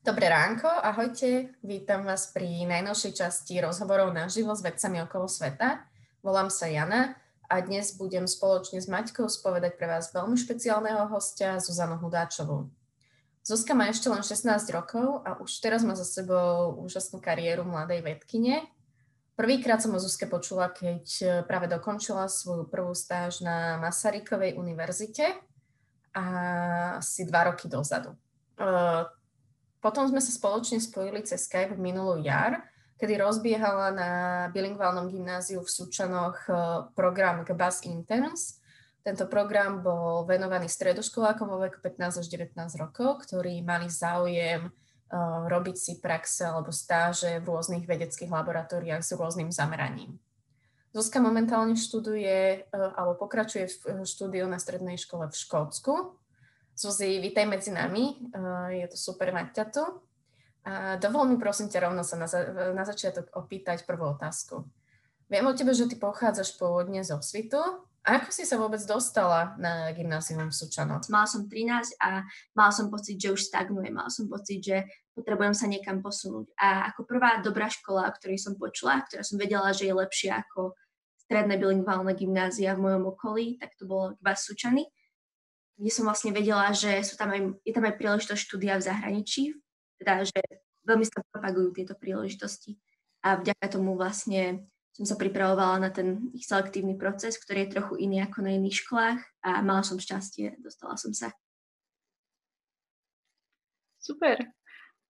Dobré ránko, ahojte, vítam vás pri najnovšej časti rozhovorov naživo s vedcami okolo sveta. Volám sa Jana a dnes budem spoločne s Maťkou spovedať pre vás veľmi špeciálneho hostia Zuzanu Hudáčovú. Zuzka má ešte len 16 rokov a už teraz má za sebou úžasnú kariéru mladej vedkyne. Prvýkrát som o Zuzke počula, keď práve dokončila svoju prvú stáž na Masarykovej univerzite asi 2 roky dozadu. Potom sme sa spoločne spojili cez Skype minulú jar, kedy rozbiehala na bilingválnom gymnáziu v Sučanoch program Gbas Interns. Tento program bol venovaný stredoškolákom vo veku 15 až 19 rokov, ktorí mali záujem robiť si praxe alebo stáže v rôznych vedeckých laboratóriách s rôznym zameraním. Zuzka momentálne študuje alebo pokračuje v štúdiu na strednej škole v Škótsku. Zuzi, vítaj medzi nami, je to super mať ťa tu. Dovol mi prosím ťa rovno sa na začiatok opýtať prvú otázku. Viem o tebe, že ty pochádzaš pôvodne z Osvitu. Ako si sa vôbec dostala na gymnázium v Sučanoch? Mala som 13 a mala som pocit, že už stagnujem. Mala som pocit, že potrebujem sa niekam posunúť. A ako prvá dobrá škola, o ktorej som počula, ktorá som vedela, že je lepšia ako stredné bilingválne gymnázia v mojom okolí, tak to bolo Gbas Sučany, kde som vlastne vedela, že je tam aj príležitosť štúdia v zahraničí, teda že veľmi sa propagujú tieto príležitosti a vďaka tomu vlastne som sa pripravovala na ten ich selektívny proces, ktorý je trochu iný ako na iných školách a mala som šťastie, dostala som sa. Super.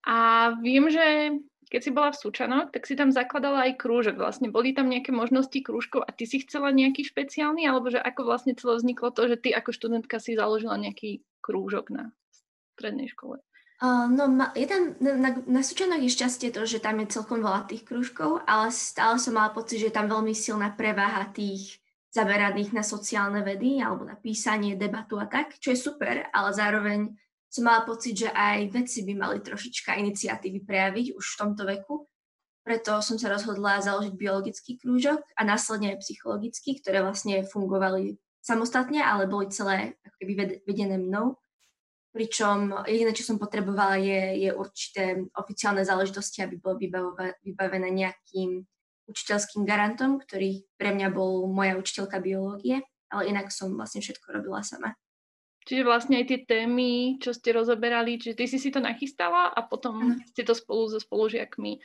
A viem, že keď si bola v Sučanoch, tak si tam zakladala aj krúžok. Vlastne boli tam nejaké možnosti krúžkov a ty si chcela nejaký špeciálny? Alebo že ako vlastne celo vzniklo to, že ty ako študentka si založila nejaký krúžok na strednej škole? Na Sučanoch je šťastie to, že tam je celkom veľa tých krúžkov, ale stále som mala pocit, že je tam veľmi silná preváha tých zameraných na sociálne vedy alebo na písanie, debatu a tak, čo je super, ale zároveň som mala pocit, že aj vedci by mali trošička iniciatívy prejaviť už v tomto veku. Preto som sa rozhodla založiť biologický krúžok a následne aj psychologický, ktoré vlastne fungovali samostatne, ale boli celé ako keby vedené mnou. Pričom jediné, čo som potrebovala, je určité oficiálne záležitosti, aby bolo vybavené nejakým učiteľským garantom, ktorý pre mňa bol moja učiteľka biológie, ale inak som vlastne všetko robila sama. Čiže vlastne aj tie témy, čo ste rozoberali, čiže ty si to nachystala a potom ste to spolu so spolužiakmi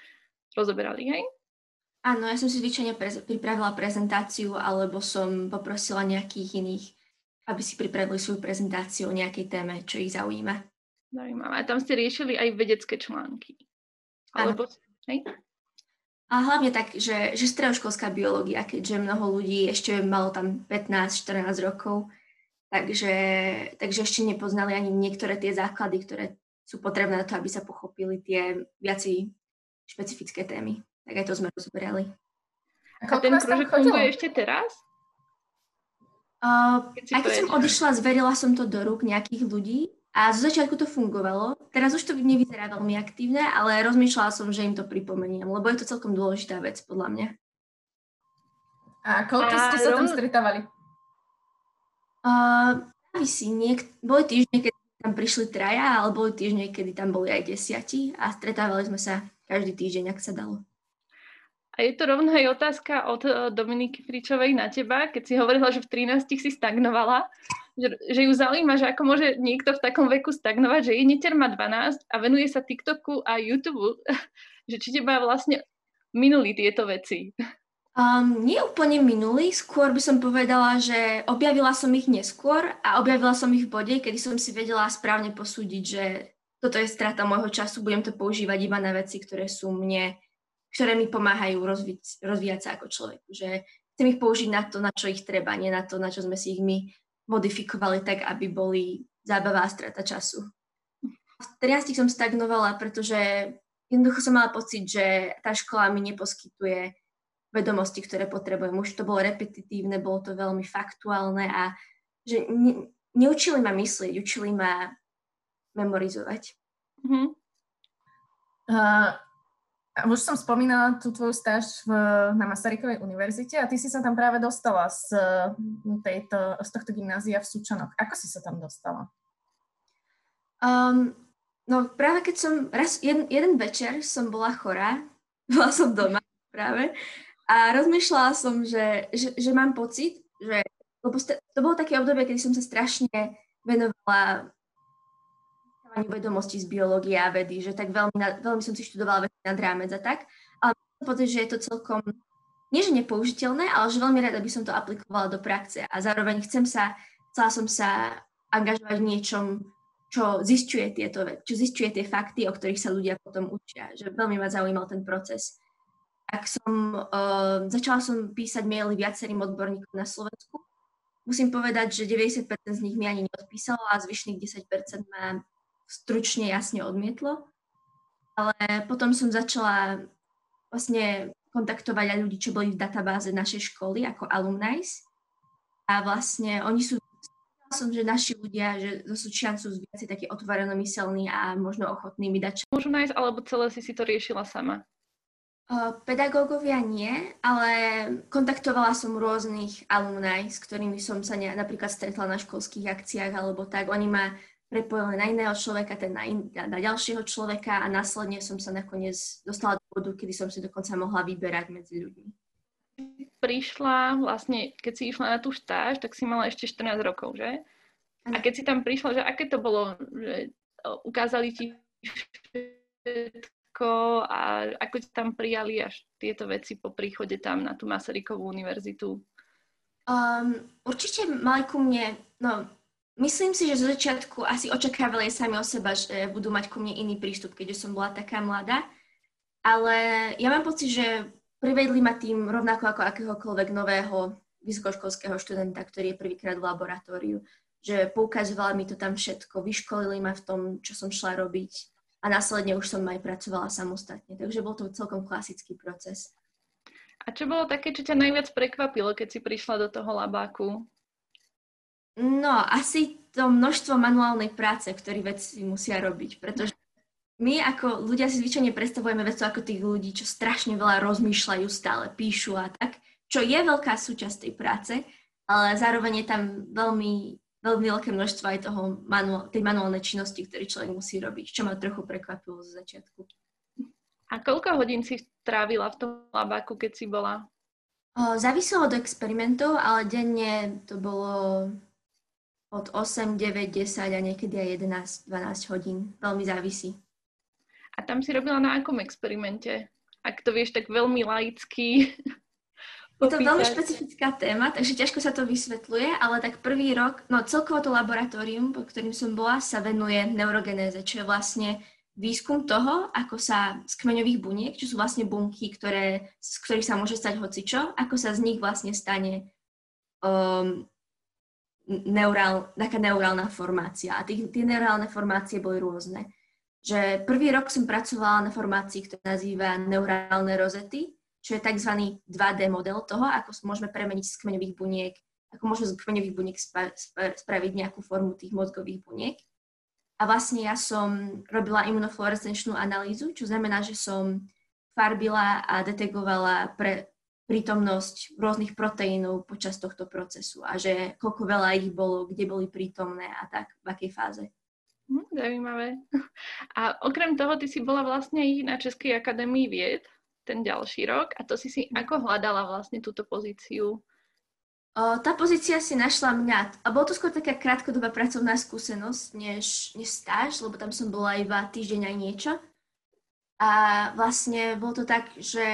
rozoberali, hej? Áno, ja som si zvyčajne pripravila prezentáciu alebo som poprosila nejakých iných, aby si pripravili svoju prezentáciu o nejakej téme, čo ich zaujíma. Zaujímavé. A tam ste riešili aj vedecké články. Alebo, hej? A hlavne tak, že stredoškolská biológia, keďže mnoho ľudí ešte malo tam 15-14 rokov, Takže ešte nepoznali ani niektoré tie základy, ktoré sú potrebné na to, aby sa pochopili tie viacej špecifické témy. Tak aj to sme rozoberali. A ten krúžok funguje ešte teraz? Aj keď som odišla, zverila som to do rúk nejakých ľudí a zo začiatku to fungovalo. Teraz už to nevyzerá veľmi aktívne, ale rozmýšľala som, že im to pripomeniem, lebo je to celkom dôležitá vec, podľa mňa. A koľko ste sa tam stretávali? Boli týždne, kedy tam prišli 3, ale boli týždne, kedy tam boli aj 10 a stretávali sme sa každý týždeň, ak sa dalo. A je to rovno aj otázka od Dominiky Fričovej na teba, keď si hovorila, že v 13 si stagnovala, že ju zaujíma, že ako môže niekto v takom veku stagnovať, že jej netier má 12 a venuje sa TikToku a YouTube, že či teba vlastne minuli tieto veci. Nie úplne minulý, skôr by som povedala, že objavila som ich neskôr a objavila som ich v bode, kedy som si vedela správne posúdiť, že toto je strata môjho času, budem to používať iba na veci, ktoré mi pomáhajú rozvíjať sa ako človek. Že chcem ich použiť na to, na čo ich treba, nie na to, na čo sme si ich my modifikovali tak, aby boli zábava a strata času. V 13 som stagnovala, pretože jednoducho som mala pocit, že tá škola mi neposkytuje vedomosti, ktoré potrebujem. Už to bolo repetitívne, bolo to veľmi faktuálne a že neučili ma myslieť, učili ma memorizovať. Mm-hmm. Už som spomínala tú tvoju stáž na Masarykovej univerzite a ty si sa tam práve dostala z tohto gymnázia v Sučanoch. Ako si sa tam dostala? No práve keď som, jeden večer som bola chorá, bola som doma práve a rozmýšľala som, že mám pocit, že to bolo také obdobie, kedy som sa strašne venovala vedomosti z biológie a vedy, že tak veľmi som si študovala veci nad rámec a tak, ale mám pocit, že je to celkom, nie že nepoužiteľné, ale že veľmi rada by som to aplikovala do praxe a zároveň chcela som sa angažovať v niečom, čo zisťuje tie fakty, o ktorých sa ľudia potom učia, že veľmi ma zaujímal ten proces. Tak začala som písať maily viacerým odborníkom na Slovensku. Musím povedať, že 90% z nich mi ani neodpísalo a zvyšných 10% ma stručne jasne odmietlo. Ale potom som začala vlastne kontaktovať aj ľudí, čo boli v databáze našej školy ako alumni. A vlastne oni sú že naši ľudia, že zo Sučian sú viacej takí otvorenomyselní a možno ochotní mi dať čo. Môžu nájsť, alebo celé si to riešila sama? Pedagógovia nie, ale kontaktovala som rôznych alumni, s ktorými som sa napríklad stretla na školských akciách alebo tak. Oni ma prepojili na iného človeka, na ďalšieho človeka a následne som sa nakoniec dostala do bodu, kedy som si dokonca mohla vyberať medzi ľuďmi. Prišla vlastne, keď si išla na tú štáž, tak si mala ešte 14 rokov, že? A keď si tam prišla, že aké to bolo, že ukázali ti všetko a ako ti tam prijali až tieto veci po príchode tam na tú Masarykovú univerzitu? Určite mali ku mne, myslím si, že zo začiatku asi očakávali sami o seba, že budú mať ku mne iný prístup, keďže som bola taká mladá, ale ja mám pocit, že privedli ma tým rovnako ako akéhokoľvek nového vysokoškolského študenta, ktorý je prvýkrát v laboratóriu, že poukazovala mi to tam všetko, vyškolili ma v tom, čo som šla robiť a následne už som aj pracovala samostatne. Takže bol to celkom klasický proces. A čo bolo také, čo ťa najviac prekvapilo, keď si prišla do toho labáku? No, asi to množstvo manuálnej práce, ktoré vedci musia robiť, pretože my ako ľudia si zvyčajne predstavujeme vedcov ako tých ľudí, čo strašne veľa rozmýšľajú stále, píšu a tak, čo je veľká súčasť tej práce, ale zároveň je tam veľmi veľké množstvo aj toho tej manuálnej činnosti, ktorý človek musí robiť, čo ma trochu prekvapilo zo začiatku. A koľko hodín si trávila v tom labáku, keď si bola? Záviselo od experimentov, ale denne to bolo od 8, 9, 10 a niekedy aj 11, 12 hodín. Veľmi závisí. A tam si robila na akom experimente? Ak to vieš tak veľmi laicky popísať. Je to veľmi špecifická téma, takže ťažko sa to vysvetľuje, ale tak prvý rok, celkovo to laboratórium, po ktorým som bola, sa venuje neurogenéze, čo je vlastne výskum toho, ako sa z kmeňových buniek, čo sú vlastne bunky, z ktorých sa môže stať hocičo, ako sa z nich vlastne stane taká neurálna formácia. A tie neurálne formácie boli rôzne. Že prvý rok som pracovala na formácii, ktorá nazýva neurálne rozety, čo je tzv. 2D model toho, ako môžeme premeniť z kmeňových buniek, ako môžeme z kmeňových buniek spraviť nejakú formu tých mozgových buniek. A vlastne ja som robila imunofluorescenčnú analýzu, čo znamená, že som farbila a detegovala prítomnosť rôznych proteínov počas tohto procesu a že koľko veľa ich bolo, kde boli prítomné a tak, v akej fáze. Zaujímavé. A okrem toho, ty si bola vlastne i na Českej akadémii vied ten ďalší rok a to si ako hľadala vlastne túto pozíciu? Tá pozícia si našla mňa a bolo to skôr taká krátkodobá pracovná skúsenosť než stáž, lebo tam som bola iba týždeň aj niečo. A vlastne bolo to tak, že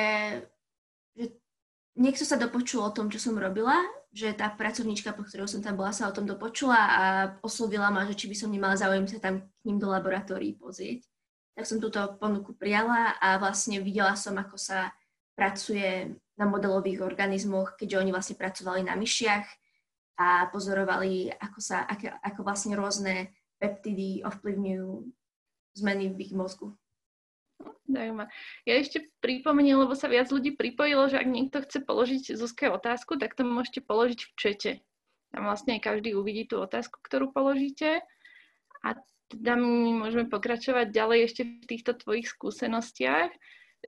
niekto sa dopočul o tom, čo som robila, že tá pracovníčka, po ktorou som tam bola, sa o tom dopočula a oslovila ma, že či by som nemala záujem sa tam k ním do laboratórií pozrieť. Tak som túto ponuku prijala a vlastne videla som, ako sa pracuje na modelových organizmoch, keďže oni vlastne pracovali na myšiach a pozorovali, ako vlastne rôzne peptidy ovplyvňujú zmeny v ich mozgu. Zaujímavé. Ja ešte pripomeniem, lebo sa viac ľudí pripojilo, že ak niekto chce položiť Zuzke otázku, tak to môžete položiť v čete. Tam vlastne každý uvidí tú otázku, ktorú položíte. A teda my môžeme pokračovať ďalej ešte v týchto tvojich skúsenostiach,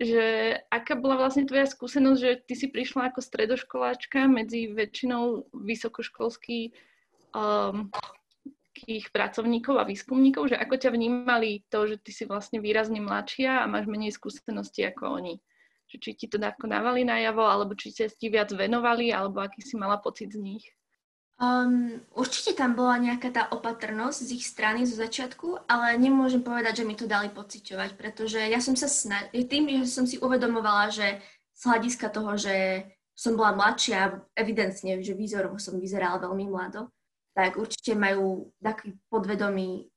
že aká bola vlastne tvoja skúsenosť, že ty si prišla ako stredoškoláčka medzi väčšinou vysokoškolských vedeckých pracovníkov a výskumníkov, že ako ťa vnímali to, že ty si vlastne výrazne mladšia a máš menej skúsenosti ako oni? Či ti to dávali najavo, alebo či ste ti viac venovali, alebo aký si mala pocit z nich? Určite tam bola nejaká tá opatrnosť z ich strany zo začiatku, ale nemôžem povedať, že mi to dali pociťovať, pretože ja som sa tým, že som si uvedomovala, že z hľadiska toho, že som bola mladšia, evidentne, že výzorovo som vyzerala veľmi mlado, tak určite majú taký podvedomý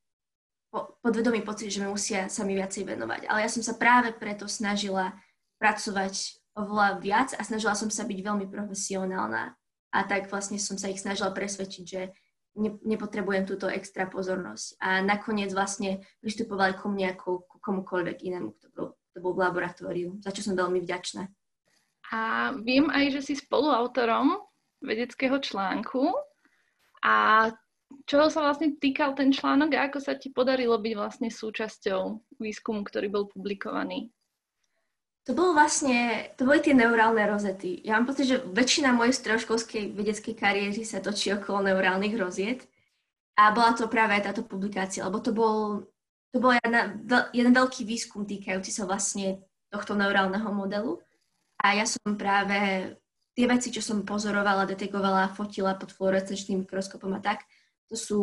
pocit, že musia sa mi viacej venovať. Ale ja som sa práve preto snažila pracovať oveľa viac a snažila som sa byť veľmi profesionálna. A tak vlastne som sa ich snažila presvedčiť, že nepotrebujem túto extra pozornosť. A nakoniec vlastne pristupovali ku mne ako ku komukoľvek inému, kto bol v laboratóriu, za čo som veľmi vďačná. A viem aj, že si spoluautorom vedeckého článku. A čoho sa vlastne týkal ten článok a ako sa ti podarilo byť vlastne súčasťou výskumu, ktorý bol publikovaný? To boli tie neurálne rozety. Ja mám pocit, že väčšina mojej stredoškolskej vedeckej kariéry sa točí okolo neurálnych roziet. A bola to práve táto publikácia, lebo to bol jeden veľký výskum týkajúci sa vlastne tohto neurálneho modelu. A ja som práve tie veci, čo som pozorovala, detekovala, fotila pod fluorescenčným mikroskopom a tak, to sú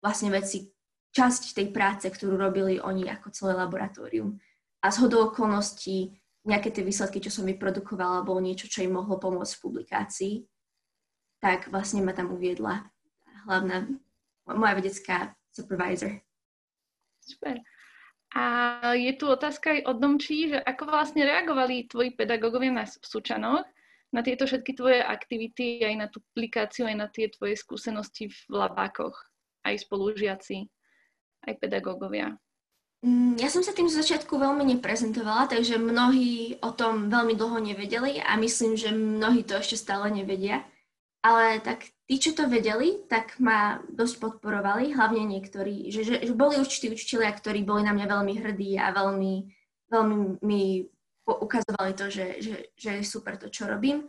vlastne veci, časť tej práce, ktorú robili oni ako celé laboratórium. A zhodou okolností nejaké tie výsledky, čo som vyprodukovala, bolo niečo, čo im mohlo pomôcť v publikácii, tak vlastne ma tam uviedla hlavná moja vedecká supervisor. Super. A je tu otázka aj od Domčí, že ako vlastne reagovali tvoji pedagógovia v Sučanoch na tieto všetky tvoje aktivity, aj na tú publikáciu, aj na tie tvoje skúsenosti v labákoch, aj spolužiaci, aj pedagógovia? Ja som sa tým z začiatku veľmi neprezentovala, takže mnohí o tom veľmi dlho nevedeli a myslím, že mnohí to ešte stále nevedia. Ale tak tí, čo to vedeli, tak ma dosť podporovali, hlavne niektorí, že boli určití učitelia, ktorí boli na mňa veľmi hrdí a veľmi mi ukazovali to, že je super to, čo robím.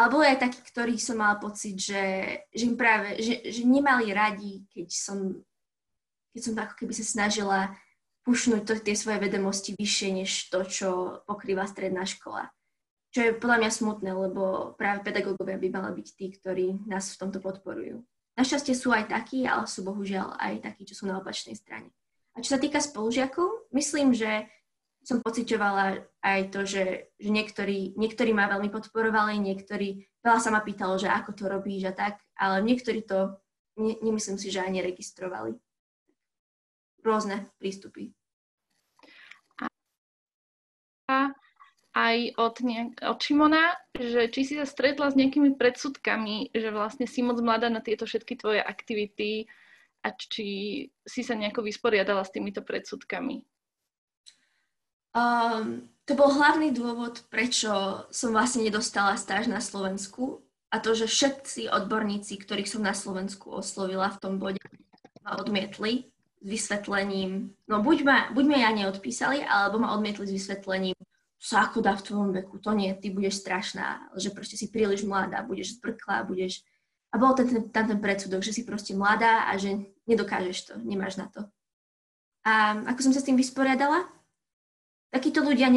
Ale boli aj takí, ktorí som mala pocit, že im práve, že nemali radi, keď som ako keby sa snažila pušnúť tie svoje vedomosti vyššie, než to, čo pokrýva stredná škola. Čo je podľa mňa smutné, lebo práve pedagógovia by mali byť tí, ktorí nás v tomto podporujú. Našťastie sú aj takí, ale sú bohužiaľ aj takí, čo sú na opačnej strane. A čo sa týka spolužiakov, myslím, že som pociťovala aj to, že niektorí ma veľmi podporovali, niektorí, veľa sa ma pýtalo, že ako to robíš a tak, ale niektorí to, nemyslím si, že ani registrovali. Rôzne prístupy. A aj od Šimona, že či si sa stretla s nejakými predsudkami, že vlastne si moc mladá na tieto všetky tvoje aktivity a či si sa nejako vysporiadala s týmito predsudkami? To bol hlavný dôvod, prečo som vlastne nedostala stáž na Slovensku a to, že všetci odborníci, ktorých som na Slovensku oslovila v tom bode, ma odmietli s vysvetlením, no buď ma ja neodpísali, alebo ma odmietli s vysvetlením, sa ako dá v tvojom veku, to nie, ty budeš strašná, že proste si príliš mladá, budeš zbrklá, budeš... A bol tam ten predsudok, že si proste mladá a že nedokážeš to, nemáš na to. A ako som sa s tým vysporiadala? Takíto ľudia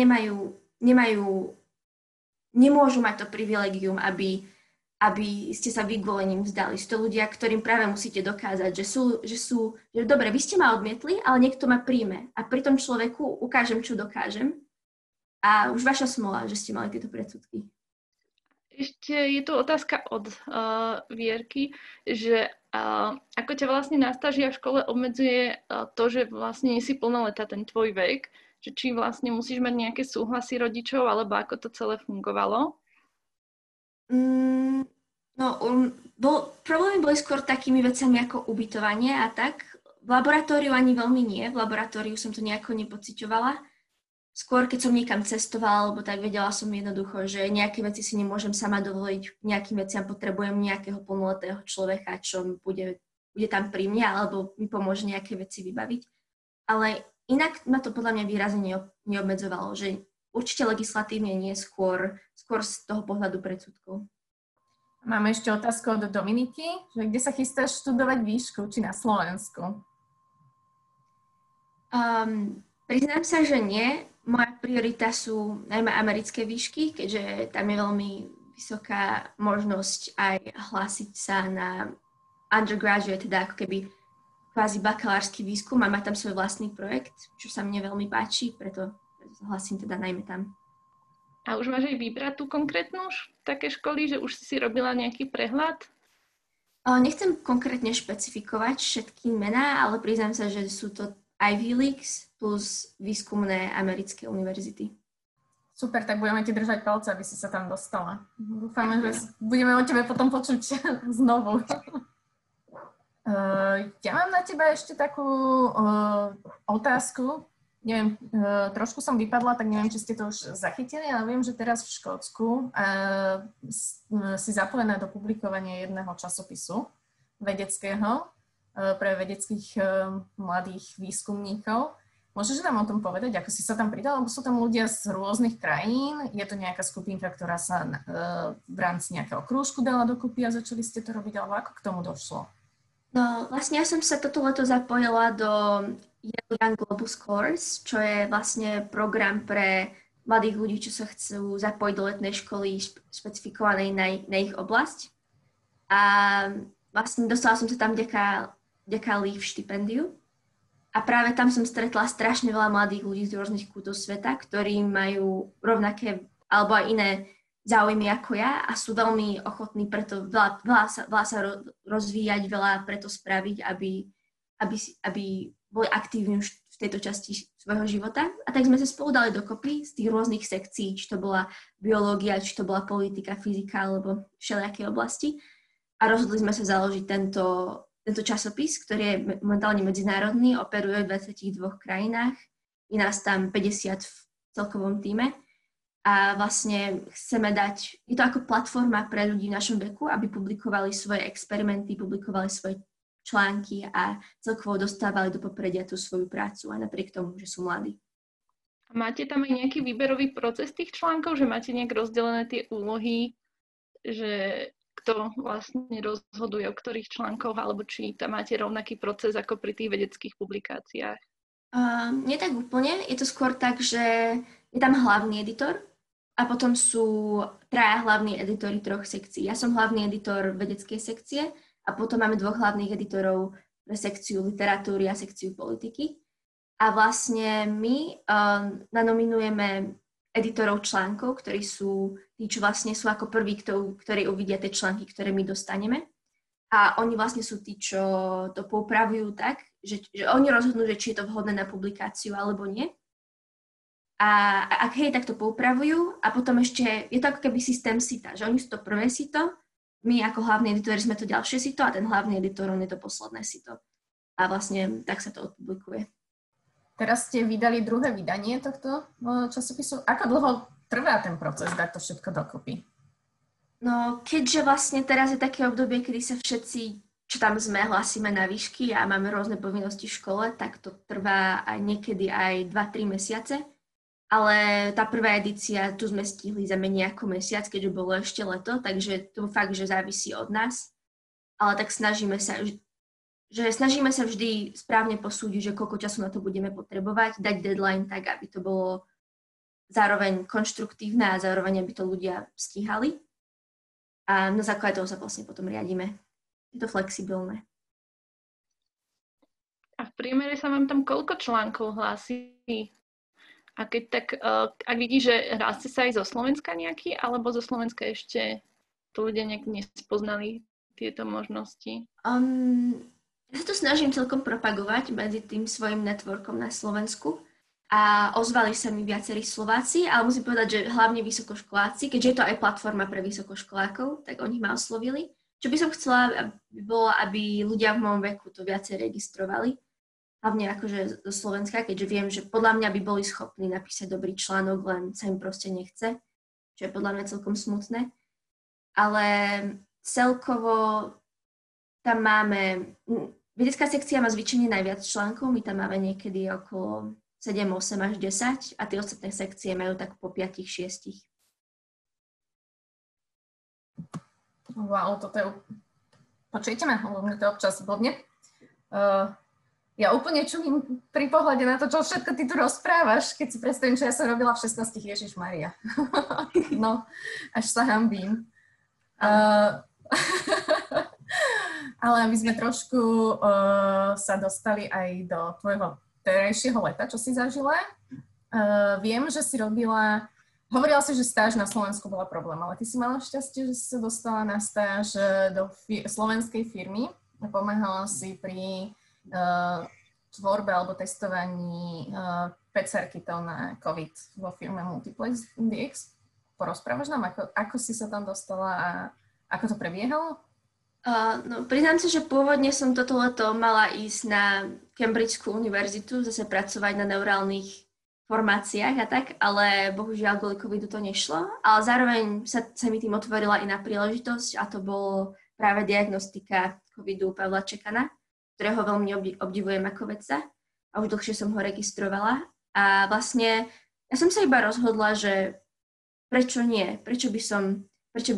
nemôžu mať to privilegium, aby ste sa vygolením vzdali. Sú to ľudia, ktorým práve musíte dokázať, že dobre, vy ste ma odmietli, ale niekto ma príjme. A pri tom človeku ukážem, čo dokážem. A už vaša smola, že ste mali tieto predsudky. Ešte je tu otázka od Vierky, že ako ťa vlastne na stáži a v škole obmedzuje to, že vlastne nie si plnoletá ten tvoj vek, že či vlastne musíš mať nejaké súhlasy rodičov, alebo ako to celé fungovalo? Problémy boli skôr takými vecami ako ubytovanie a tak. V laboratóriu ani veľmi nie, v laboratóriu som to nejako nepociťovala. Skôr, keď som niekam cestovala, lebo tak vedela som jednoducho, že nejaké veci si nemôžem sama dovoliť, nejakým veciam potrebujem nejakého plnoletého človeka, čo bude tam pri mne, alebo mi pomôže nejaké veci vybaviť. Ale inak ma to podľa mňa výrazne neobmedzovalo, že určite legislatívne nie, skôr z toho pohľadu predsudkov. Máme ešte otázku od Dominiky, že kde sa chystáš študovať výšku, či na Slovensku? Priznám sa, že nie. Moja priorita sú najmä americké výšky, keďže tam je veľmi vysoká možnosť aj hlásiť sa na undergraduate, teda ako keby kvázi bakalársky výskum a má tam svoj vlastný projekt, čo sa mne veľmi páči, preto hlasím teda najmä tam. A už máš aj vybrať tú konkrétnu také školy, že už si robila nejaký prehľad? Nechcem konkrétne špecifikovať všetky mená, ale priznám sa, že sú to Ivy Leagues plus výskumné americké univerzity. Super, tak budeme ti držať palce, aby si sa tam dostala. Dúfame, že budeme o tebe potom počuť znovu. Ja mám na teba ešte takú otázku. Neviem, trošku som vypadla, tak neviem, či ste to už zachytili, ale viem, že teraz v Škótsku si zapojená do publikovania jedného časopisu vedeckého pre vedeckých mladých výskumníkov. Môžeš nám o tom povedať, ako si sa tam pridala? Lebo sú tam ľudia z rôznych krajín, je to nejaká skupinka, ktorá sa v rámci nejakého krúžku dala dokopy a začali ste to robiť, alebo ako k tomu došlo? No, vlastne ja som sa toto leto zapojila do Young Global Scholars, čo je vlastne program pre mladých ľudí, čo sa chcú zapojiť do letnej školy špecifikovanej na ich oblasť. A vlastne dostala som sa tam vďaka LEAF štipendiu. A práve tam som stretla strašne veľa mladých ľudí z rôznych kútov sveta, ktorí majú rovnaké alebo aj iné záujmy ako ja a sú veľmi ochotní preto veľa sa rozvíjať, veľa preto spraviť, aby boli aktívni už v tejto časti svojho života. A tak sme sa spolu dali dokopy z tých rôznych sekcií, či to bola biológia, či to bola politika, fyzika alebo všelijaké oblasti. A rozhodli sme sa založiť tento časopis, ktorý je momentálne medzinárodný, operuje v 22 krajinách. Je nás tam 50 v celkovom týme. A vlastne chceme dať, je to ako platforma pre ľudí v našom veku, aby publikovali svoje experimenty, publikovali svoje články a celkovo dostávali do popredia tú svoju prácu a napriek tomu, že sú mladí. A máte tam aj nejaký výberový proces tých článkov, že máte nejak rozdelené tie úlohy, že kto vlastne rozhoduje o ktorých článkoch, alebo či tam máte rovnaký proces ako pri tých vedeckých publikáciách? Nie tak úplne, je to skôr tak, že je tam hlavný editor, a potom sú traja hlavní editori troch sekcií. Ja som hlavný editor vedeckej sekcie a potom máme dvoch hlavných editorov pre sekciu literatúry a sekciu politiky. A vlastne my nanominujeme editorov článkov, ktorí sú tí, čo vlastne sú ako prví, ktorí uvidia tie články, ktoré my dostaneme. A oni vlastne sú tí, čo to poupravujú tak, že oni rozhodnú, že či je to vhodné na publikáciu alebo nie. A ak hej, tak to poupravujú a potom ešte, je to ako keby systém sita, že oni sú to prvé sito, my ako hlavní editori sme to ďalšie sito a ten hlavný editor, on je to posledné sito. A vlastne tak sa to odpublikuje. Teraz ste vydali druhé vydanie tohto časopisu. Ako dlho trvá ten proces dať to všetko dokopy? No, keďže vlastne teraz je také obdobie, kedy sa všetci, čo tam sme, hlasíme na výšky a máme rôzne povinnosti v škole, tak to trvá aj niekedy aj 2-3 mesiace. Ale tá prvá edícia, tu sme stihli za menej ako mesiac, keďže bolo ešte leto, takže to fakt, že závisí od nás. Ale tak snažíme sa vždy správne posúdiť, že koľko času na to budeme potrebovať, dať deadline tak, aby to bolo zároveň konštruktívne a zároveň, aby to ľudia stíhali. A na základe toho sa vlastne potom riadíme. Je to flexibilné. A v priemere sa vám tam koľko článkov hlási? A keď tak, ak vidíš, že hlási sa aj zo Slovenska nejaký, alebo zo Slovenska ešte to ľudia nejak nespoznali tieto možnosti? Ja sa to snažím celkom propagovať medzi tým svojim networkom na Slovensku a ozvali sa mi viacerí Slováci, ale musím povedať, že hlavne vysokoškoláci, keďže je to aj platforma pre vysokoškolákov, tak oni ma oslovili. Čo by som chcela, aby bolo, aby ľudia v mojom veku to viacej registrovali. Hlavne akože zo Slovenska, keďže viem, že podľa mňa by boli schopní napísať dobrý článok, len sa im proste nechce, čo je podľa mňa celkom smutné. Ale celkovo tam máme, vedecká sekcia má zvyčajne najviac článkov, my tam máme niekedy okolo 7, 8 až 10 a tie ostatné sekcie majú tak po 5, 6. Wow, toto je... Počujete ma? Lebo mne to občas blbne. Ja úplne čuhím pri pohľade na to, čo všetko ty tu rozprávaš, keď si predstavím, čo ja som robila v 16. Ježišmaria. No, až sa hanbím. Ale my sme trošku sa dostali aj do tvojho terajšieho leta, čo si zažila. Viem, že si robila... Hovorila si, že stáž na Slovensku bola problém, ale ty si mala šťastie, že si sa dostala na stáž do slovenskej firmy a pomáhala si pri tvorbe alebo testovaní PCR-kytov na COVID vo firme Multiplex Dx. Porozprávaš nám, ako si sa tam dostala a ako to prebiehalo? No, priznám sa, že pôvodne som toto leto mala ísť na Cambridgeskú univerzitu, zase pracovať na neurálnych formáciách a tak, ale bohužiaľ kvôli covidu to nešlo. Ale zároveň sa mi tým otvorila iná príležitosť a to bolo práve diagnostika covidu Pavla Čekana, ktorého veľmi obdivujem ako vedca a už dlhšie som ho registrovala. A vlastne ja som sa iba rozhodla, že prečo nie, prečo by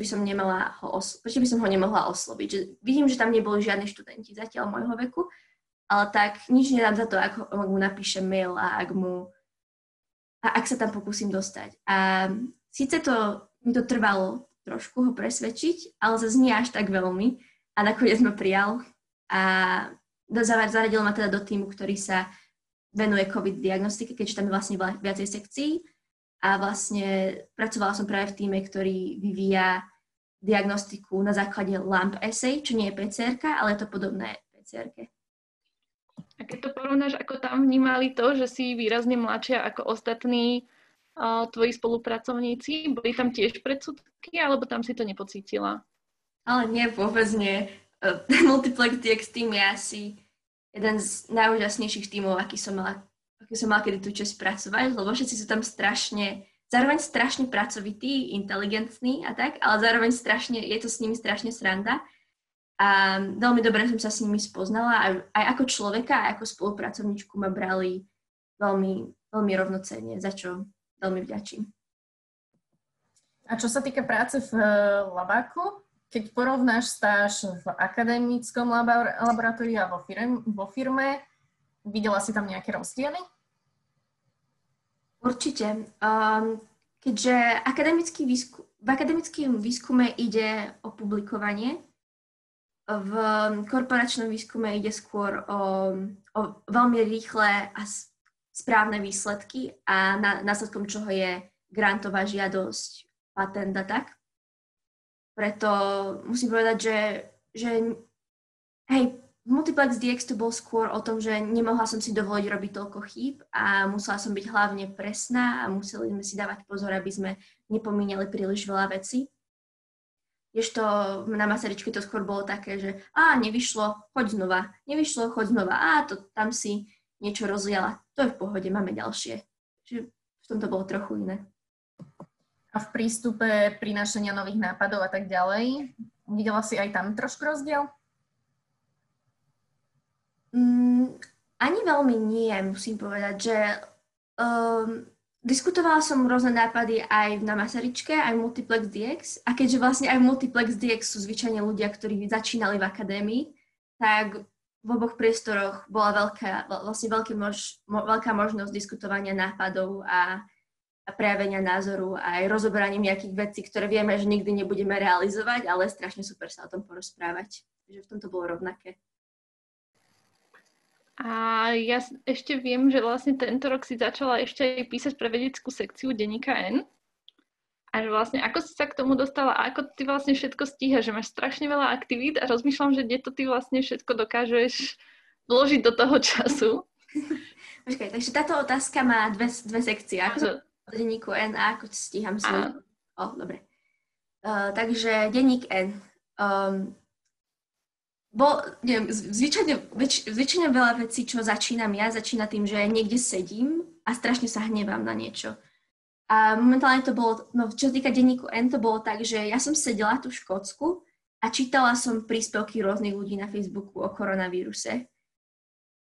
som ho nemohla osloviť. Že vidím, že tam neboli žiadne študenti zatiaľ môjho veku, ale tak nič nedám za to, ako mu napíšem mail a ak sa tam pokúsim dostať. A síce mi to trvalo trošku ho presvedčiť, ale zase nie až tak veľmi. A nakoniec ma prijal a zaradil ma teda do týmu, ktorý sa venuje COVID diagnostike, keďže tam je vlastne viacej sekcií. A vlastne pracovala som práve v týme, ktorý vyvíja diagnostiku na základe LAMP assay, čo nie je PCR-ka, ale je to podobné PCR-ke. A keď to porovnáš, ako tam vnímali to, že si výrazne mladšia ako ostatní tvoji spolupracovníci, boli tam tiež predsudky, alebo tam si to nepocítila? Ale nie, vôbec nie. Multiplex Dx tým je asi jeden z najúžasnejších tímov, aký som mala kedy tú časť pracovať, lebo všetci sú tam zároveň strašne pracovití, inteligentní a tak, ale zároveň je to s nimi strašne sranda. A veľmi dobre som sa s nimi spoznala, aj ako človeka, aj ako spolupracovníčku ma brali veľmi, veľmi rovnocenne, za čo veľmi vďačím. A čo sa týka práce v labáku, keď porovnáš stáž v akademickom laboratóriu a vo firme, videla si tam nejaké rozdiely? Určite. Keďže v akademickom výskume ide o publikovanie, v korporačnom výskume ide skôr o veľmi rýchle a správne výsledky a následkom čoho je grantová žiadosť, patent a tak. Preto musím povedať, že Multiplex DX to bol skôr o tom, že nemohla som si dovoliť robiť toľko chýb a musela som byť hlavne presná a museli sme si dávať pozor, aby sme nepomínali príliš veľa vecí. Ježto na Masaryčke to skôr bolo také, že nevyšlo, choď znova, to tam si niečo rozliala, to je v pohode, máme ďalšie. Čiže v tom to bolo trochu iné. A v prístupe prinášania nových nápadov a tak ďalej, videla si aj tam trošku rozdiel? Ani veľmi nie, musím povedať, že... Diskutovala som rôzne nápady aj na Masaryčke, aj Multiplex DX a keďže vlastne aj Multiplex DX sú zvyčajne ľudia, ktorí začínali v akadémii, tak v oboch priestoroch bola veľká možnosť diskutovania nápadov a prejavenia názoru a aj rozobraním nejakých vecí, ktoré vieme, že nikdy nebudeme realizovať, ale strašne super sa o tom porozprávať. Takže v tom to bolo rovnaké. A ja ešte viem, že vlastne tento rok si začala ešte aj písať pre vedeckú sekciu denníka N. A že vlastne ako si sa k tomu dostala a ako ty vlastne všetko stíhaš, že máš strašne veľa aktivít a rozmýšľam, že kde to ty vlastne všetko dokážeš vložiť do toho času. Počkaj, takže táto otázka má dve sekcie. Ako som v denníku N a ako stíham svoj... dobre. Takže denník N... Zvyčajne veľa vecí, čo začínam ja, začína tým, že niekde sedím a strašne sa hnievám na niečo. A momentálne to bolo, čo sa týka denníku N, to bolo tak, že ja som sedela tu v Škótsku a čítala som príspevky rôznych ľudí na Facebooku o koronavíruse.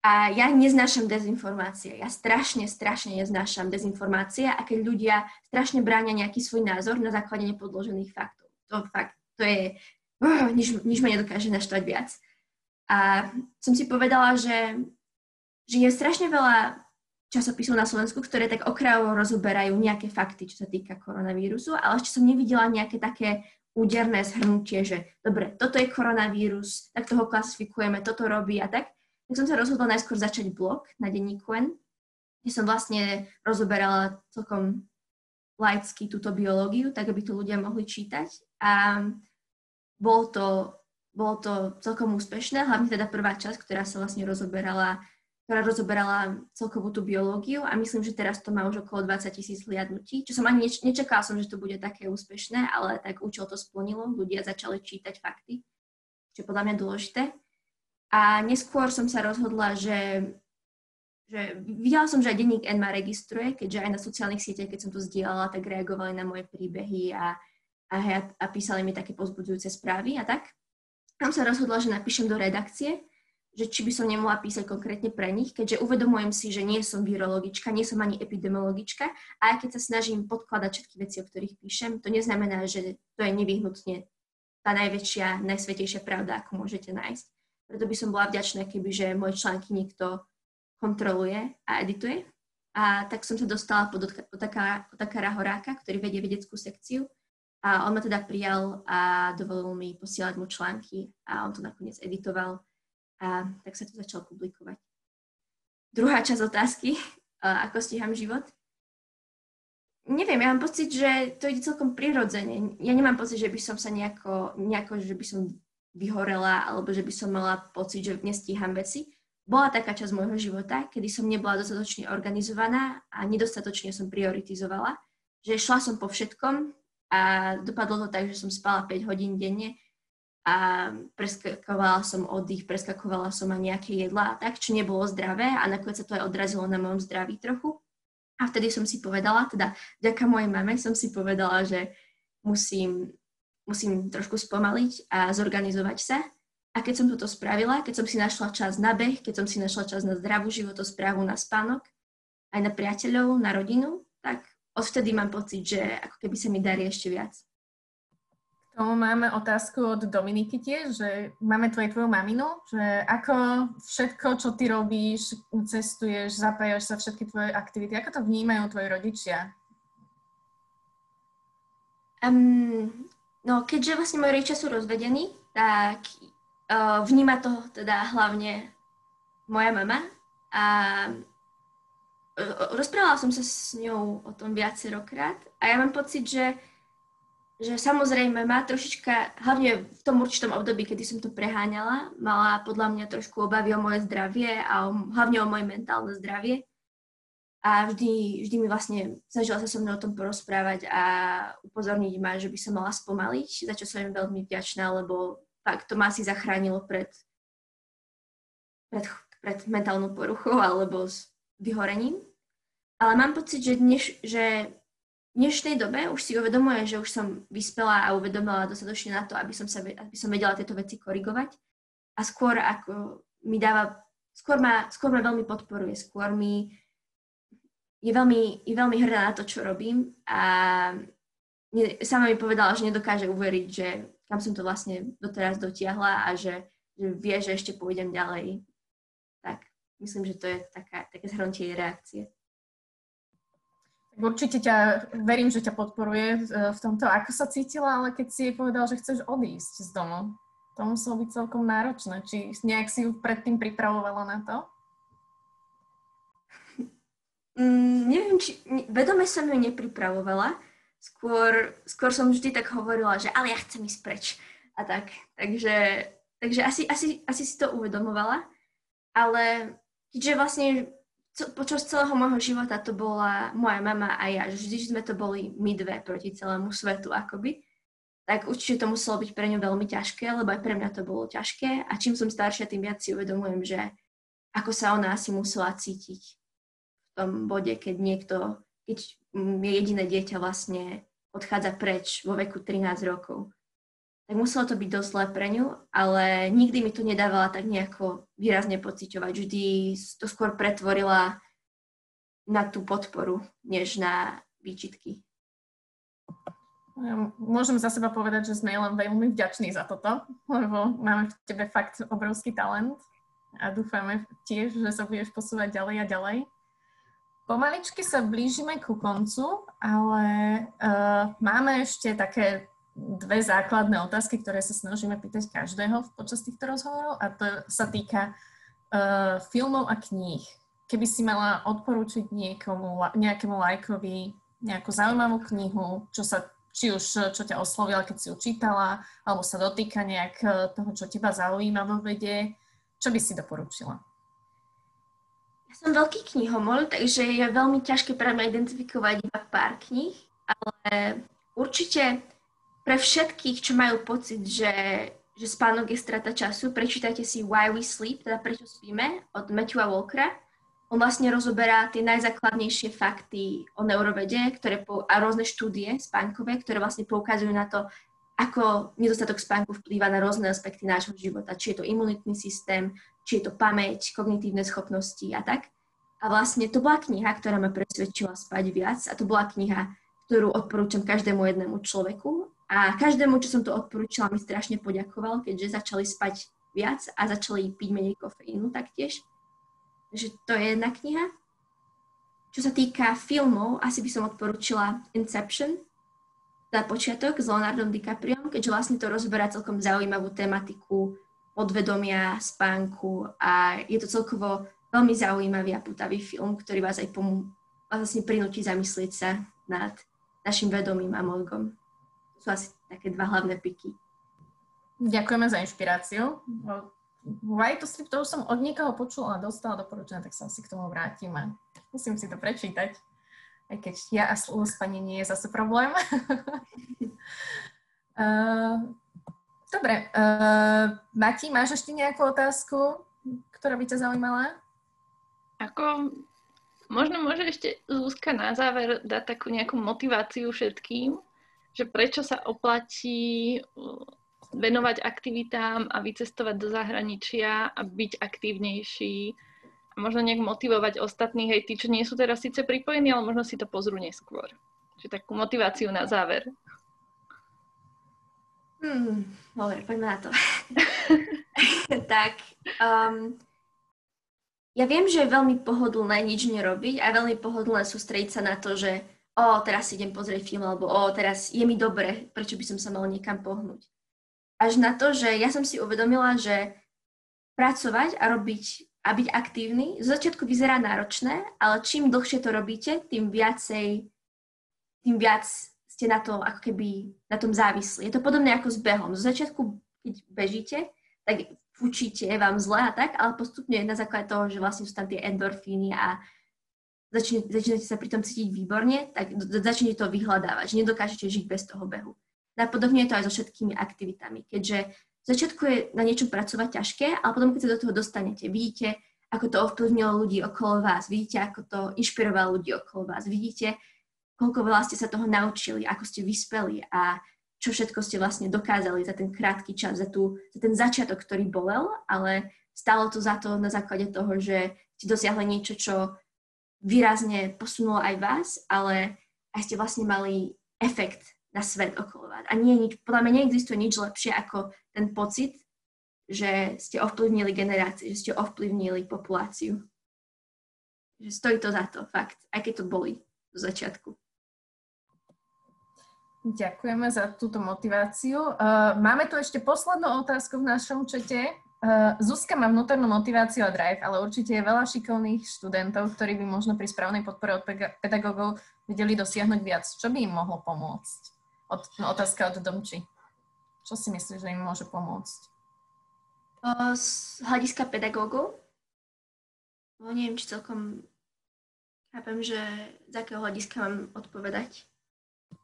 A ja neznášam dezinformácie. Ja strašne neznášam dezinformácie a keď ľudia strašne bránia nejaký svoj názor na základe nepodložených faktov. To je nič ma nedokáže naštvať viac. A som si povedala, že je strašne veľa časopisov na Slovensku, ktoré tak okrajovo rozoberajú nejaké fakty, čo sa týka koronavírusu, ale ešte som nevidela nejaké také úderné zhrnutie, že dobre, toto je koronavírus, tak toho klasifikujeme, toto robí a tak. Tak som sa rozhodla najskôr začať blog na denníku N, kde som vlastne rozoberala celkom laicky túto biológiu, tak aby to ľudia mohli čítať. A bolo to celkom úspešné, hlavne teda prvá časť, ktorá sa vlastne rozoberala celkovú tú biológiu a myslím, že teraz to má už okolo 20,000 zhliadnutí, čo som ani nečakala som, že to bude také úspešné, ale tak účel to splnilo, ľudia začali čítať fakty, čo podľa mňa dôležité. A neskôr som sa rozhodla, že videla som, že aj denník N ma registruje, keďže aj na sociálnych sieťach, keď som to zdieľala, tak reagovali na moje príbehy a písali mi také povzbudzujúce správy a tak. Tam sa rozhodla, že napíšem do redakcie, že či by som nemohla písať konkrétne pre nich, keďže uvedomujem si, že nie som virologička, nie som ani epidemiologička a aj keď sa snažím podkladať všetky veci, o ktorých píšem, to neznamená, že to je nevyhnutne tá najväčšia, najsvetejšia pravda, ako môžete nájsť. Preto by som bola vďačná, kebyže moje články niekto kontroluje a edituje. A tak som sa dostala pod Otakara Horáka, ktorý vedie vedeckú sekciu a on ma teda prijal a dovolil mi posielať mu články a on to nakoniec editoval. A tak sa to začalo publikovať. Druhá časť otázky, ako stíham život. Neviem, ja mám pocit, že to ide celkom prirodzene. Ja nemám pocit, že by som sa nejako že by som vyhorela, alebo že by som mala pocit, že nestíham veci. Bola taká časť môjho života, kedy som nebola dostatočne organizovaná a nedostatočne som prioritizovala, že šla som po všetkom a dopadlo to tak, že som spala 5 hodín denne, a preskakovala som oddych, preskakovala som aj nejaké jedlá a tak, čo nebolo zdravé a nakoniec sa to aj odrazilo na mojom zdraví trochu. A vtedy som si povedala, teda vďaka mojej mame som si povedala, že musím trošku spomaliť a zorganizovať sa. A keď som toto spravila, keď som si našla čas na beh, keď som si našla čas na zdravú životosprávu, na spánok, aj na priateľov, na rodinu, tak odvtedy mám pocit, že ako keby sa mi darí ešte viac. K tomu máme otázku od Dominiky tiež, že máme tvoju maminu, že ako všetko, čo ty robíš, cestuješ, zapájaš sa všetky tvoje aktivity, ako to vnímajú tvoji rodičia? No, keďže vlastne moji rodičia sú rozvedení, tak vníma to teda hlavne moja mama a rozprávala som sa s ňou o tom viacerokrát a ja mám pocit, že samozrejme má trošička, hlavne v tom určitom období, kedy som to preháňala, mala podľa mňa trošku obavy o moje zdravie a hlavne o moje mentálne zdravie. A vždy mi vlastne snažila sa so mnou o tom porozprávať a upozorniť ma, že by som mala spomaliť, za čo som im veľmi vďačná, lebo tak to ma asi zachránilo pred mentálnou poruchou alebo s vyhorením. Ale mám pocit, že v dnešnej dobe už si uvedomujem, že už som vyspela a uvedomila dostatočne na to, aby som vedela tieto veci korigovať. A skôr ako mi dáva, skôr ma veľmi podporuje, skôr mi je veľmi hrdá na to, čo robím. A sama mi povedala, že nedokáže uveriť, že kam som to vlastne doteraz dotiahla a že vie, že ešte pôjdem ďalej. Tak myslím, že to je také zhrnutie reakcie. Určite verím, že ťa podporuje v tomto, ako sa cítila, ale keď si jej povedal, že chceš odísť z domu. To muselo byť celkom náročné. Či nejak si ju predtým pripravovala na to? Neviem, či vedome som ju nepripravovala. Skôr som vždy tak hovorila, že ale ja chcem ísť preč. A tak. Takže asi si to uvedomovala. Ale keďže vlastne počas celého môjho života to bola moja mama a ja, že vždy sme to boli my dve proti celému svetu akoby, tak určite to muselo byť pre ňu veľmi ťažké, lebo aj pre mňa to bolo ťažké a čím som staršia, tým viac si uvedomujem, že ako sa ona asi musela cítiť v tom bode, keď jediné dieťa vlastne odchádza preč vo veku 13 rokov. Tak muselo to byť dosť zlé pre ňu, ale nikdy mi to nedávala tak nejako výrazne pociťovať. Vždy to skôr pretvorila na tú podporu, než na výčitky. Môžem za seba povedať, že sme len veľmi vďační za toto, lebo máme v tebe fakt obrovský talent a dúfame tiež, že sa budeš posúvať ďalej a ďalej. Pomaličky sa blížime ku koncu, ale máme ešte také dve základné otázky, ktoré sa snažíme pýtať každého počas týchto rozhovorov, a to sa týka filmov a kníh. Keby si mala odporúčiť nejakému lajkovi nejakú zaujímavú knihu, či už ťa oslovila, keď si ju čítala, alebo sa dotýka nejak toho, čo teba zaujíma vo vede, čo by si doporučila? Ja som veľký knihomol, takže je veľmi ťažké pre mňa identifikovať iba pár kníh, ale určite pre všetkých, čo majú pocit, že spánok je strata času, prečítajte si Why we sleep, teda prečo spíme, od Matthewa Walkera. On vlastne rozoberá tie najzákladnejšie fakty o neurovede a rôzne štúdie spánkové, ktoré vlastne poukazujú na to, ako nedostatok spánku vplýva na rôzne aspekty nášho života. Či je to imunitný systém, či je to pamäť, kognitívne schopnosti a tak. A vlastne to bola kniha, ktorá ma presvedčila spať viac, a to bola kniha, ktorú odporúčam každému jednému človeku. A každému, čo som to odporúčila, mi strašne poďakoval, keďže začali spať viac a začali piť menej kofeínu taktiež. Takže to je jedna kniha. Čo sa týka filmov, asi by som odporúčila Inception, za počiatok s Leonardom DiCapriom, keďže vlastne to rozberá celkom zaujímavú tematiku podvedomia, spánku, a je to celkovo veľmi zaujímavý a pútavý film, ktorý vás aj vlastne prinúti zamyslieť sa nad našim vedomím a mozgom. To sú asi také dva hlavné piky. Ďakujeme za inšpiráciu. Why to sleep, to už som od niekoho počula a dostala doporučenia, tak sa asi k tomu vrátim a musím si to prečítať. Aj keď ja a slovo spanie nie je zase problém. Dobre, Mati, máš ešte nejakú otázku, ktorá by ťa zaujímala? Možno môže ešte Zuzka na záver dať takú nejakú motiváciu všetkým, že prečo sa oplatí venovať aktivitám a vycestovať do zahraničia a byť aktívnejší a možno nejak motivovať ostatných, hej, tí, čo nie sú teraz síce pripojení, ale možno si to pozrú neskôr. Čiže takú motiváciu na záver. Dobre, poďme na to. Tak, ja viem, že je veľmi pohodlné nič nerobiť a veľmi pohodlné sústrediť sa na to, že teraz idem pozrieť film, alebo teraz je mi dobre, prečo by som sa mal niekam pohnúť. Až na to, že ja som si uvedomila, že pracovať a byť aktívny zo začiatku vyzerá náročné, ale čím dlhšie to robíte, tým viac ste na to, ako keby na tom závislí. Je to podobné ako s behom. Zo začiatku, keď bežíte, tak fučíte, je vám zle a tak, ale postupne na základe toho, že vlastne sú tam tie endorfíny a začnete sa pri tom cítiť výborne, tak začnete to vyhľadávať, že nedokážete žiť bez toho behu. Napodobne je to aj so všetkými aktivitami, keďže v začiatku je na niečo pracovať ťažké, ale potom, keď sa do toho dostanete, vidíte, ako to ovplyvnilo ľudí okolo vás, vidíte, ako to inšpirovalo ľudí okolo vás, vidíte, koľko veľa ste sa toho naučili, ako ste vyspeli a čo všetko ste vlastne dokázali za ten krátky čas, za ten začiatok, ktorý bolel, ale stálo to za to na základe toho, že ste dosiahli niečo, čo výrazne posunulo aj vás, ale aj ste vlastne mali efekt na svet okolo vás. A podľa mňa neexistuje nič lepšie ako ten pocit, že ste ovplyvnili generáciu, že ste ovplyvnili populáciu. Že stojí to za to, fakt. Aj keď to boli do začiatku. Ďakujeme za túto motiváciu. Máme tu ešte poslednú otázku v našom čete. Zuzka má vnútornú motiváciu a drive, ale určite je veľa šikovných študentov, ktorí by možno pri správnej podpore od pedagógov vedeli dosiahnuť viac. Čo by im mohlo pomôcť? Otázka od Domči. Čo si myslíš, že im môže pomôcť? Z hľadiska pedagógov? Neviem, či celkom chápem, že z akého hľadiska mám odpovedať.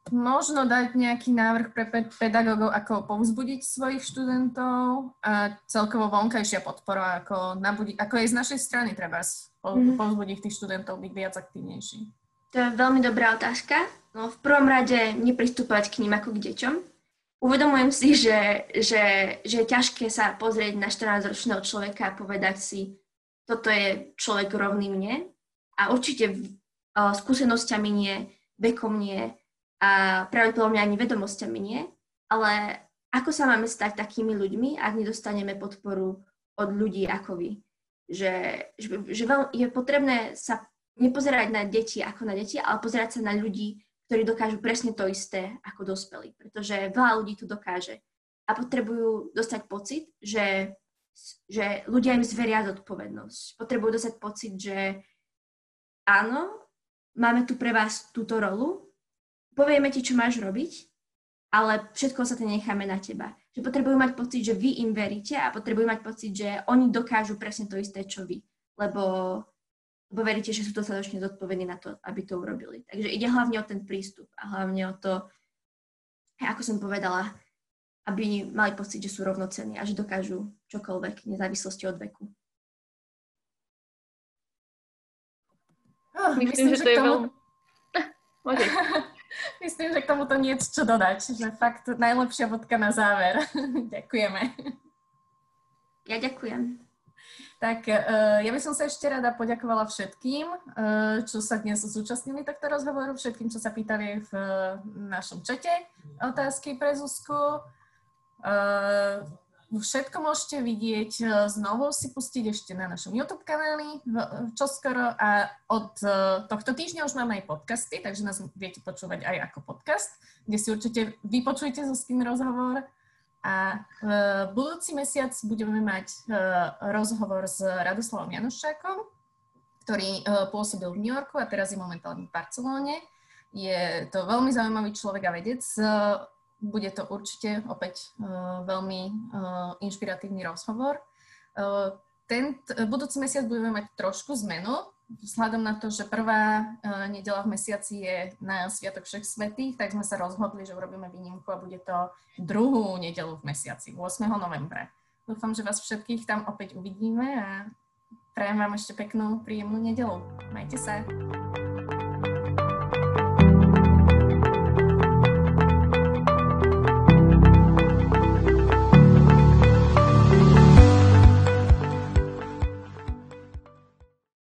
Možno dať nejaký návrh pre pedagógov, ako povzbudiť svojich študentov a celkovo vonkajšia podpora, ako je z našej strany treba povzbudiť tých študentov byť viac aktívnejší. To je veľmi dobrá otázka. No, v prvom rade nepristúpať k ním ako k deťom. Uvedomujem si, že je ťažké sa pozrieť na 14-ročného človeka a povedať si, toto je človek rovný mne, a určite skúsenosťami nie, vekom nie, a pravdepodobne ani vedomosťami nie, ale ako sa máme stať takými ľuďmi, ak nedostaneme podporu od ľudí ako vy? Že je potrebné sa nepozerať na deti ako na deti, ale pozerať sa na ľudí, ktorí dokážu presne to isté ako dospelí, pretože veľa ľudí to dokáže a potrebujú dostať pocit, že ľudia im zveria zodpovednosť. Potrebujú dostať pocit, že áno, máme tu pre vás túto rolu, povieme ti, čo máš robiť, ale všetko sa to necháme na teba. Že potrebujú mať pocit, že vy im veríte a potrebujú mať pocit, že oni dokážu presne to isté, čo vy, lebo veríte, že sú dostatočne zodpovední na to, aby to urobili. Takže ide hlavne o ten prístup a hlavne o to, ako som povedala, aby mali pocit, že sú rovnocenní a že dokážu čokoľvek, nezávislosti od veku. Myslím, že to je veľmi... Myslím, že k tomuto niečo čo dodať, že fakt najlepšia vodka na záver. Ďakujeme. Ja ďakujem. Tak ja by som sa ešte rada poďakovala všetkým, čo sa dnes zúčastnili tohto rozhovoru, všetkým, čo sa pýtali v našom čete otázky pre Zuzku. Všetko môžete vidieť, znovu si pustiť ešte na našom YouTube kanáli čoskoro a od tohto týždňa už máme aj podcasty, takže nás viete počúvať aj ako podcast, kde si určite vypočujete Zuzkin rozhovor. A budúci mesiac budeme mať rozhovor s Radoslavom Janoščákom, ktorý pôsobil v New Yorku a teraz je momentálne v Barcelóne. Je to veľmi zaujímavý človek a vedec. Bude to určite opäť veľmi inšpiratívny rozhovor. Budúci mesiac budeme mať trošku zmenu, vzhľadom na to, že prvá nedeľa v mesiaci je na Sviatok všech svätých, tak sme sa rozhodli, že urobíme výnimku a bude to druhú nedeľu v mesiaci, 8. novembra. Dúfam, že vás všetkých tam opäť uvidíme a prajem vám ešte peknú, príjemnú nedeľu. Majte sa!